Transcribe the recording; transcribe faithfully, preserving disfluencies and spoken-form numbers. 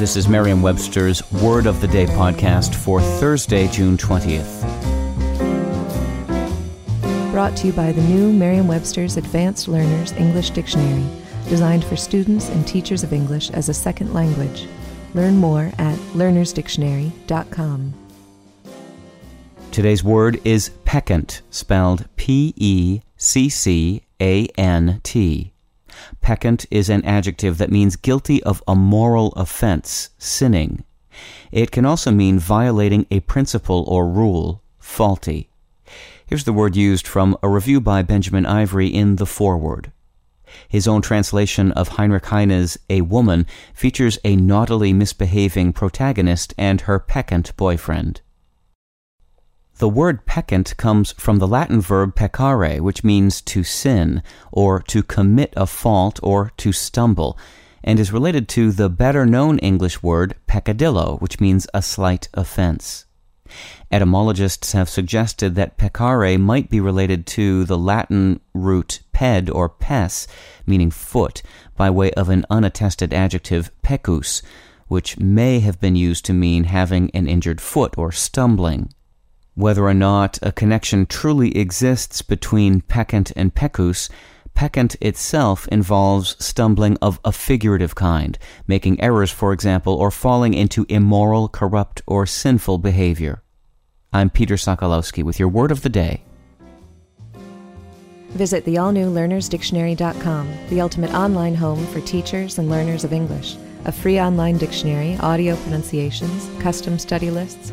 This is Merriam-Webster's Word of the Day podcast for Thursday, June twentieth. Brought to you by the new Merriam-Webster's Advanced Learners English Dictionary, designed for students and teachers of English as a second language. Learn more at learners dictionary dot com. Today's word is peccant, spelled P E C C A N T. Peccant is an adjective that means guilty of a moral offense, sinning. It can also mean violating a principle or rule, faulty. Here's the word used from a review by Benjamin Ivry in The Forward. His own translation of Heinrich Heine's A Woman features a naughtily misbehaving protagonist and her peccant boyfriend. The word peccant comes from the Latin verb peccare, which means to sin, or to commit a fault, or to stumble, and is related to the better-known English word peccadillo, which means a slight offense. Etymologists have suggested that peccare might be related to the Latin root ped, or pes, meaning foot, by way of an unattested adjective peccus, which may have been used to mean having an injured foot or stumbling. Whether or not a connection truly exists between peccant and peccus, peccant itself involves stumbling of a figurative kind, making errors, for example, or falling into immoral, corrupt, or sinful behavior. I'm Peter Sokolowski with your Word of the Day. Visit the all-new learners dictionary dot com, the ultimate online home for teachers and learners of English. A free online dictionary, audio pronunciations, custom study lists,